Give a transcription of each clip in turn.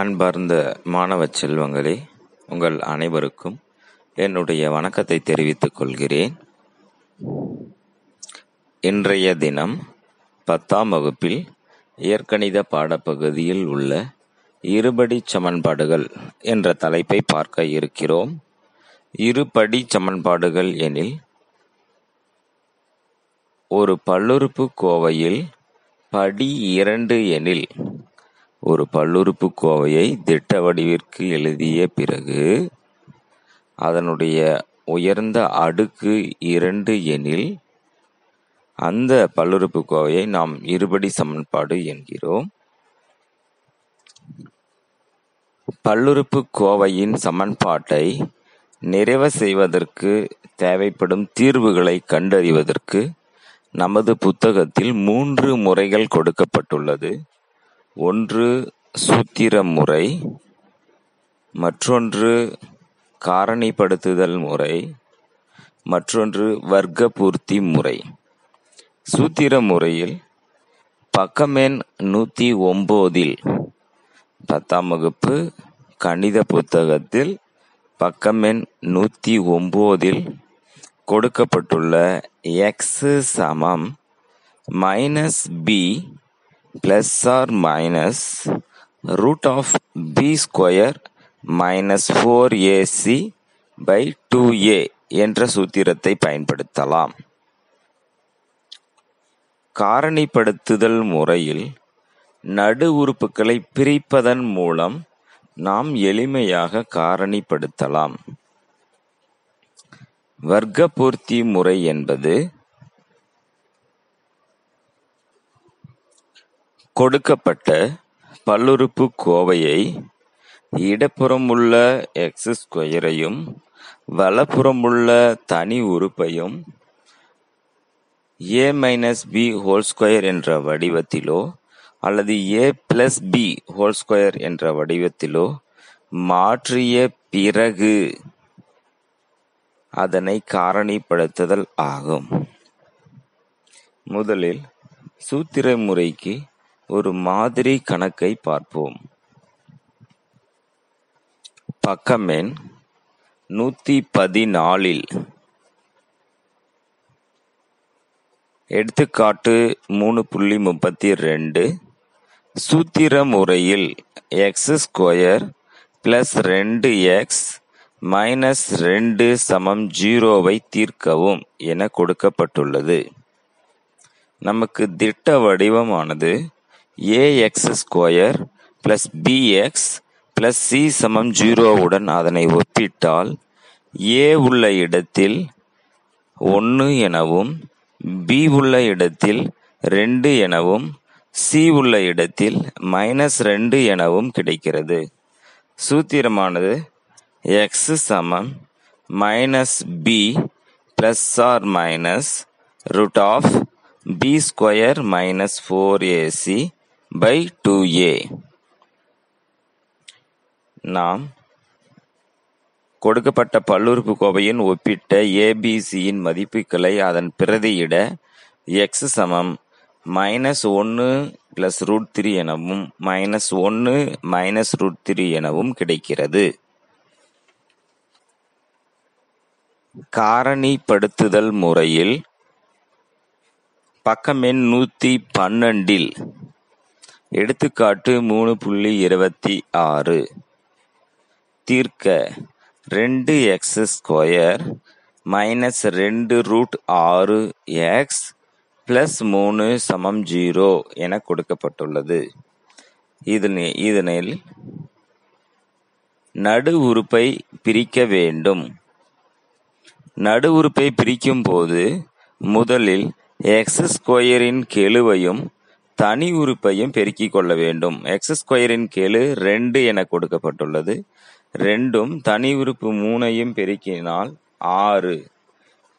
அன்பார்ந்த மாணவ செல்வங்களே, உங்கள் அனைவருக்கும் என்னுடைய வணக்கத்தை தெரிவித்துக் கொள்கிறேன். இன்றைய தினம் 10ஆம் வகுப்பில் இயற்கணித பாடப்பகுதியில் உள்ள இருபடி சமன்பாடுகள் என்ற தலைப்பை பார்க்க இருக்கிறோம். இருபடி சமன்பாடுகள் எனில், ஒரு பல்லுறுப்புக்கோவையில் படி 2 எனில், ஒரு பல்லுறுப்புக்கோவையை திட்ட வடிவிற்கு எழுதிய பிறகு அதனுடைய உயர்ந்த அடுக்கு 2 எனில், அந்த பல்லுறுப்புக்கோவையை நாம் இருபடி சமன்பாடு என்கிறோம். பல்லுறுப்புக்கோவையின் சமன்பாட்டை நிறைவு செய்வதற்கு தேவைப்படும் தீர்வுகளை கண்டறிவதற்கு நமது புத்தகத்தில் 3 முறைகள் கொடுக்கப்பட்டுள்ளது. ஒன்று சூத்திர முறை, மற்றொன்று காரணிப்படுத்துதல் முறை, மற்றொன்று வர்க்க பூர்த்தி முறை. சூத்திர முறையில் பக்கமெண் 109 10ஆம் வகுப்பு கணித புத்தகத்தில் பக்கமெண் 109 கொடுக்கப்பட்டுள்ள எக்ஸ் சமம் -b ± √(b²-4ac/2a) என்ற சூத்திரத்தை பயன்படுத்தலாம். காரணிப்படுத்துதல் முறையில் நடு உறுப்புகளை பிரிப்பதன் மூலம் நாம் எளிமையாக காரணிப்படுத்தலாம். வர்க்க பூர்த்தி முறை என்பது கொடுக்கப்பட்ட பல்லுறுப்புக்கோவையை இடப்புறமுள்ள x2ஐயும் வலப்புறமுள்ள தனி உறுப்பையும் a - b² என்ற வடிவத்திலோ அல்லது a+b² என்ற வடிவத்திலோ மாற்றிய பிறகு அதனை காரணிப்படுத்துதல் ஆகும். முதலில் சூத்திர முறைக்கு ஒரு மாதிரி கணக்கை பார்ப்போம். பக்கமெண் 114 எடுத்துக்காட்டு 3.32 சூத்திர முறையில் x² + 2x - 2 = 0 தீர்க்கவும் என கொடுக்கப்பட்டுள்ளது. நமக்கு திட்ட வடிவமானது ax² + bx + c = 0 உடன் அதனை ஒப்பிட்டால் a உள்ள இடத்தில் 1 எனவும், b உள்ள இடத்தில் 2 எனவும், c உள்ள இடத்தில் -2 எனவும் கிடைக்கிறது. சூத்திரமானது x = (b ± √(b²-4ac)/2a. நாம் கொடுக்கப்பட்ட பல்லுறுப்புக்கோவையின் ஒப்பிட்ட ஏபிசியின் மதிப்புகளை அதன் பிரதியிட x = -1 + √3 எனவும் -1 - √3 எனவும் கிடைக்கிறது. காரணிப்படுத்துதல் முறையில் பக்கமெண் 112 எடுத்துக்காட்டு 3.26 தீர்க்க 2x² - (2√6x) + 3 = 0 என கொடுக்கப்பட்டுள்ளது. இதனில் நடு உறுப்பை பிரிக்க வேண்டும். நடு உறுப்பை பிரிக்கும் போது முதலில் x2ன் கெழுவையும் தனி உறுப்பையும் பெருக்கிக் கொள்ள வேண்டும். x2ன் கெழு 2 என கொடுக்கப்பட்டுள்ளது. 2ம் தனி உறுப்பு 3ஐயும் பெருக்கினால் 6,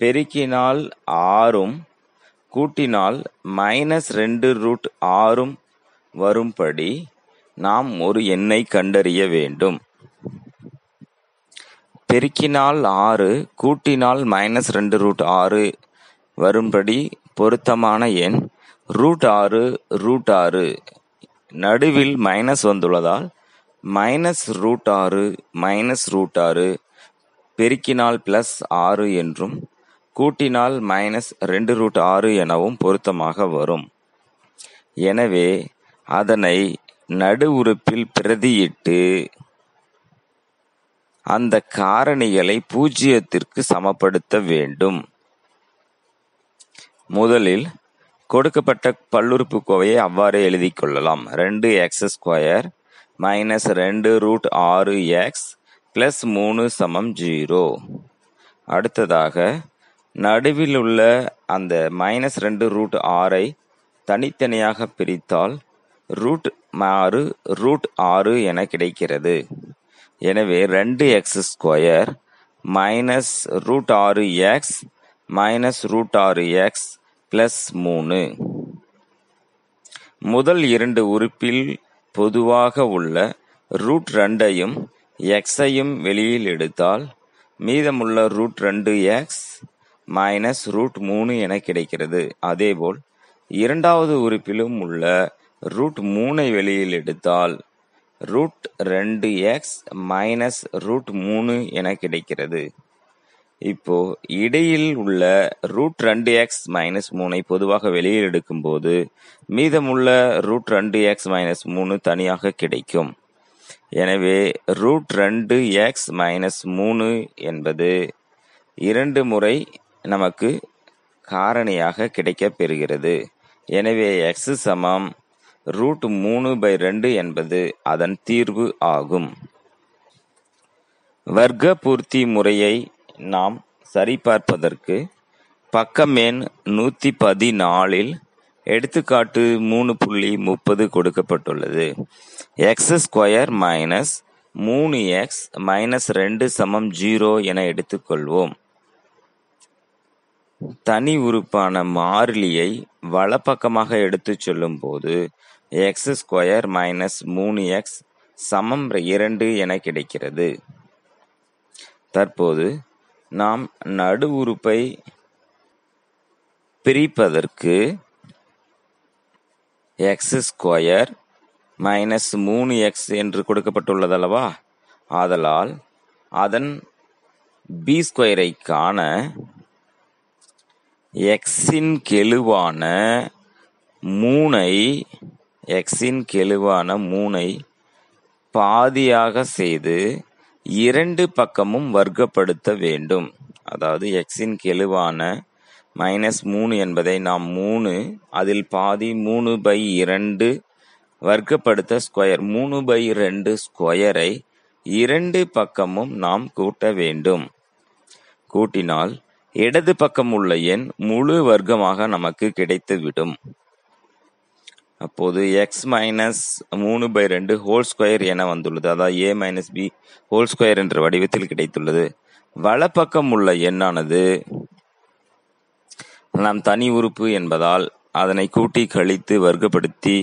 பெருக்கினால் 6ம் கூட்டினால் -2√6ம் வரும்படி நாம் ஒரு எண்ணை கண்டறிய வேண்டும். பெருக்கினால் 6 கூட்டினால் -2√6 வரும்படி பொருத்தமான எண் √6 நடுவில் மைனஸ் வந்துள்ளதால் மைனஸ் ரூட் ஆறு பெருக்கினால் பிளஸ் 6 என்றும் கூட்டினால் -2√6 எனவும் பொருத்தமாக வரும். எனவே அதனை நடு உறுப்பில் பிரதியிட்டு அந்த காரணிகளை 0க்கு சமப்படுத்த வேண்டும். முதலில் கொடுக்கப்பட்ட பல்லுறுப்புக்கோவையை அவ்வாறு எழுதி கொள்ளலாம். 2x2 - 2√6x + 3 = 0. அடுத்ததாக நடுவில் உள்ள அந்த -2√6 தனித்தனியாக பிரித்தால் √6 என கிடைக்கிறது. எனவே 2x2 - (√6x - (√6x + 3). முதல் 2 உறுப்பில் பொதுவாக உள்ள √2ஐயும் எக்ஸையும் வெளியில் எடுத்தால் மீதமுள்ள √2x - (√3) என கிடைக்கிறது. அதேபோல் இரண்டாவது உறுப்பிலும் உள்ள √3ஐ வெளியில் எடுத்தால் √2x - (√3) என கிடைக்கிறது. இப்போ இடையில் உள்ள √2x - 3ஐ பொதுவாக வெளியில் எடுக்கும்போது மீதமுள்ள √2x - 3 தனியாக கிடைக்கும். எனவே √2x - 3 என்பது 2 முறை நமக்கு காரணியாக கிடைக்கப் பெறுகிறது. எனவே x = √3/2 என்பது அதன் தீர்வு ஆகும். வர்க்க பூர்த்தி முறையை நாம் சரிபார்ப்பதற்கு பக்கம் எண் 114ல் எடுத்துக்காட்டு 3.30 கொடுக்கப்பட்டுள்ளது. x2 - 3x - 2 = 0 என எடுத்துக்கொள்வோம். தனி உறுப்பான மாறிலியை வலப்பக்கமாக எடுத்துச் செல்லும் போது x2 - 3x = 2 என கிடைக்கிறது. தற்போது நாம் நடு உறுப்பை பிரிப்பதற்கு x2 - 3x என்று கொடுக்கப்பட்டுள்ளதல்லவா, ஆதலால் அதன் b2ஐ காண எக்ஸின் கெழுவான 3ஐ பாதியாக செய்து 2 பக்கமும் வர்க்கப்படுத்த வேண்டும். அதாவது எக்ஸின் கெழுவான -3 என்பதை நாம் 3 அதில் பாதி 3/2 வர்க்கப்படுத்த ஸ்கொயர் 3/2 ஸ்கொயரை 2 பக்கமும் நாம் கூட்ட வேண்டும். கூட்டினால் இடது பக்கம் உள்ள எண் முழு வர்க்கமாக நமக்கு கிடைத்துவிடும். அப்போது x - 3/2 என வந்துள்ளது. அதாவது a - b2 என்ற வடிவத்தில் கிடைத்துள்ளது. வலப்பக்கம் உள்ள எண்ணானது நாம் தனி உறுப்பு என்பதால் அதனை கூட்டி கழித்து வர்க்கப்படுத்தி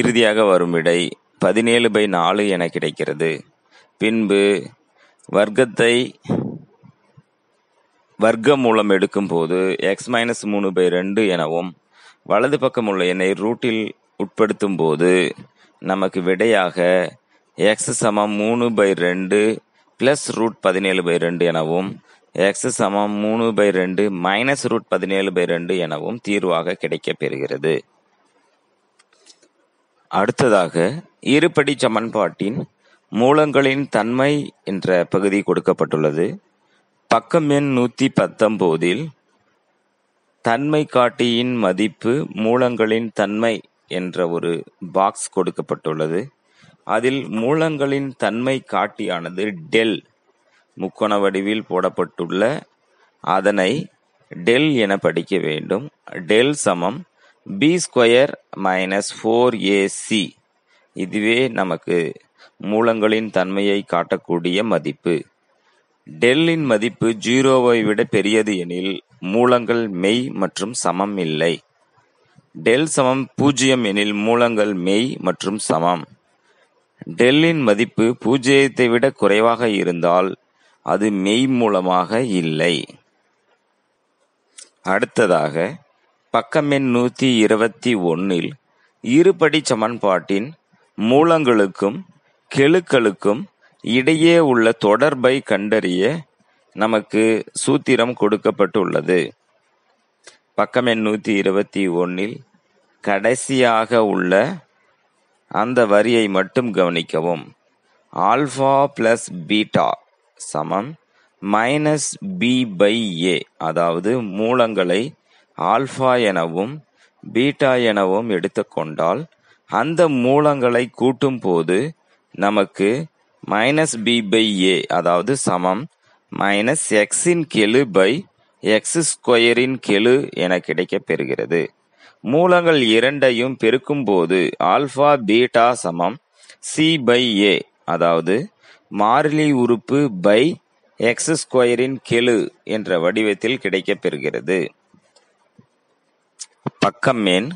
இறுதியாக வரும் விடை 17/4 என கிடைக்கிறது. பின்பு வர்க்கத்தை வர்க்கமூலம் எடுக்கும் போது x - 3/2 எனவும் வலது பக்கம் உள்ள எண்ணை ரூட்டில் உட்படுத்தும் போது நமக்கு விடையாக x = 3/2 + √17/2 எனவும் x = 3/2 - √17/2 எனவும் தீர்வாக கிடைக்கப் பெறுகிறது. அடுத்ததாக இருபடி சமன்பாட்டின் மூலங்களின் தன்மை என்ற பகுதி கொடுக்கப்பட்டுள்ளது. பக்கம் எண் 119ல் தன்மை காட்டியின் மதிப்பு மூலங்களின் தன்மை என்ற ஒரு பாக்ஸ் கொடுக்கப்பட்டுள்ளது. அதில் மூலங்களின் தன்மை காட்டியானது டெல் முக்கோண வடிவில் போடப்பட்டுள்ள அதனை டெல் என படிக்க வேண்டும். Del = b2 - 4ac. இதுவே நமக்கு மூலங்களின் தன்மையை காட்டக்கூடிய மதிப்பு. டெல்லின் மதிப்பு 0ஐ விட பெரியது எனில் மூலங்கள் மெய் மற்றும் சமம் இல்லை. டெல் = 0 எனில் மூலங்கள் மெய் மற்றும் சமம். டெல்லின் மதிப்பு 0ஐ விட குறைவாக இருந்தால் அது மெய் மூலமாக இல்லை. அடுத்ததாக பக்கம் எண் 121ல் இருபடி சமன்பாட்டின் மூலங்களுக்கும் கெழுக்களுக்கும் இடையே உள்ள தொடர்பை கண்டறிய நமக்கு சூத்திரம் கொடுக்கப்பட்டுள்ளது. பக்கம் 821 கடைசியாக உள்ள அந்த வரியை மட்டும் கவனிக்கவும். ஆல்ஃபா பிளஸ் பீட்டா சமம் மைனஸ் பி பை ஏ. அதாவது மூலங்களை ஆல்ஃபா எனவும் பீட்டா எனவும் எடுத்துக்கொண்டால் அந்த மூலங்களை கூட்டும் போது நமக்கு மைனஸ் பி பை ஏ அதாவது சமம் மைனஸ் எக்ஸின் கெழு பை எக்ஸ் ஸ்கொயரின் கெழு என கிடைக்கப் பெறுகிறது. மூலங்கள் இரண்டையும் பெருக்கும் போது ஆல்ஃபா பீட்டா சமம் சி பை ஏ அதாவது மாறிலி உறுப்பு பை எக்ஸ் ஸ்கொயரின் கெழு என்ற வடிவத்தில் கிடைக்கப் பெறுகிறது. பக்கம் எண்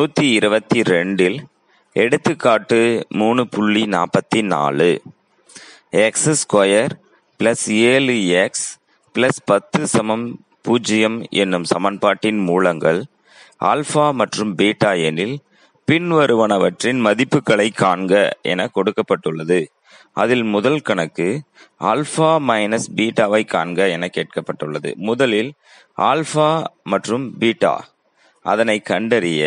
122 எடுத்துக்காட்டு 3.44 X square plus 7x plus 10 = 0 என்னும் சமன்பாட்டின் மூலங்கள் ஆல்ஃபா மற்றும் பீட்டா எனில் பின்வருவனவற்றின் மதிப்புகளை காண்க என கொடுக்கப்பட்டுள்ளது. அதில் முதல் கணக்கு ஆல்ஃபா மைனஸ் பீட்டாவை காண்க என கேட்கப்பட்டுள்ளது. முதலில் ஆல்ஃபா மற்றும் பீட்டா அதனை கண்டறிய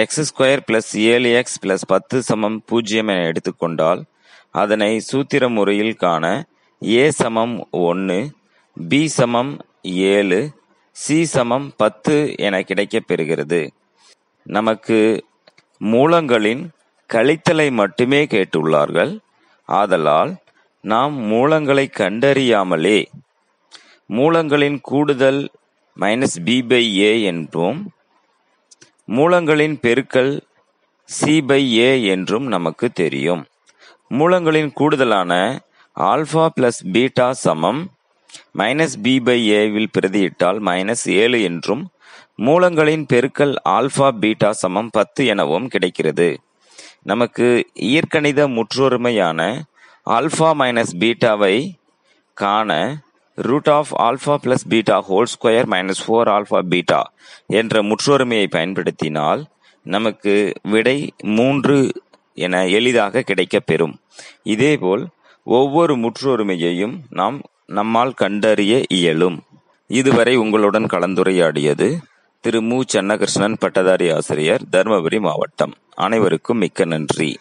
X square plus 7x plus 10 = 0 என எடுத்துக்கொண்டால் அதனை சூத்திர முறையில் காண ஏ சமம் 1, பி சமம் 7, சி சமம் 10 என கிடைக்கப் பெறுகிறது. நமக்கு மூலங்களின் கழித்தலை மட்டுமே கேட்டுள்ளார்கள். ஆதலால் நாம் மூலங்களை கண்டறியாமலே மூலங்களின் கூடுதல் மைனஸ் பி பை ஏ என்றும் மூலங்களின் பெருக்கல் சி பை ஏ என்றும் நமக்கு தெரியும். மூலங்களின் கூடுதலான ஆல்ஃபா பிளஸ் பீட்டா சமம் மைனஸ் பி பை ஏவில் பிரதியிட்டால் -7 என்றும் மூலங்களின் பெருக்கல் ஆல்ஃபா பீட்டா சமம் 10 எனவும் கிடைக்கிறது. நமக்கு இயற்கணித முற்றொருமையான ஆல்ஃபா மைனஸ் பீட்டாவை காண root of alpha plus beta whole square minus 4 alpha beta என்ற முற்றொருமையை பயன்படுத்தினால் நமக்கு விடை 3 என எளிதாக கிடைக்கப்பெறும். இதேபோல் ஒவ்வொரு முற்றொருமையையும் நம்மால் கண்டறிய இயலும். இதுவரை உங்களுடன் கலந்துரையாடியது திரு மு. சென்னகிருஷ்ணன், பட்டதாரி ஆசிரியர், தருமபுரி மாவட்டம். அனைவருக்கும் மிக்க நன்றி.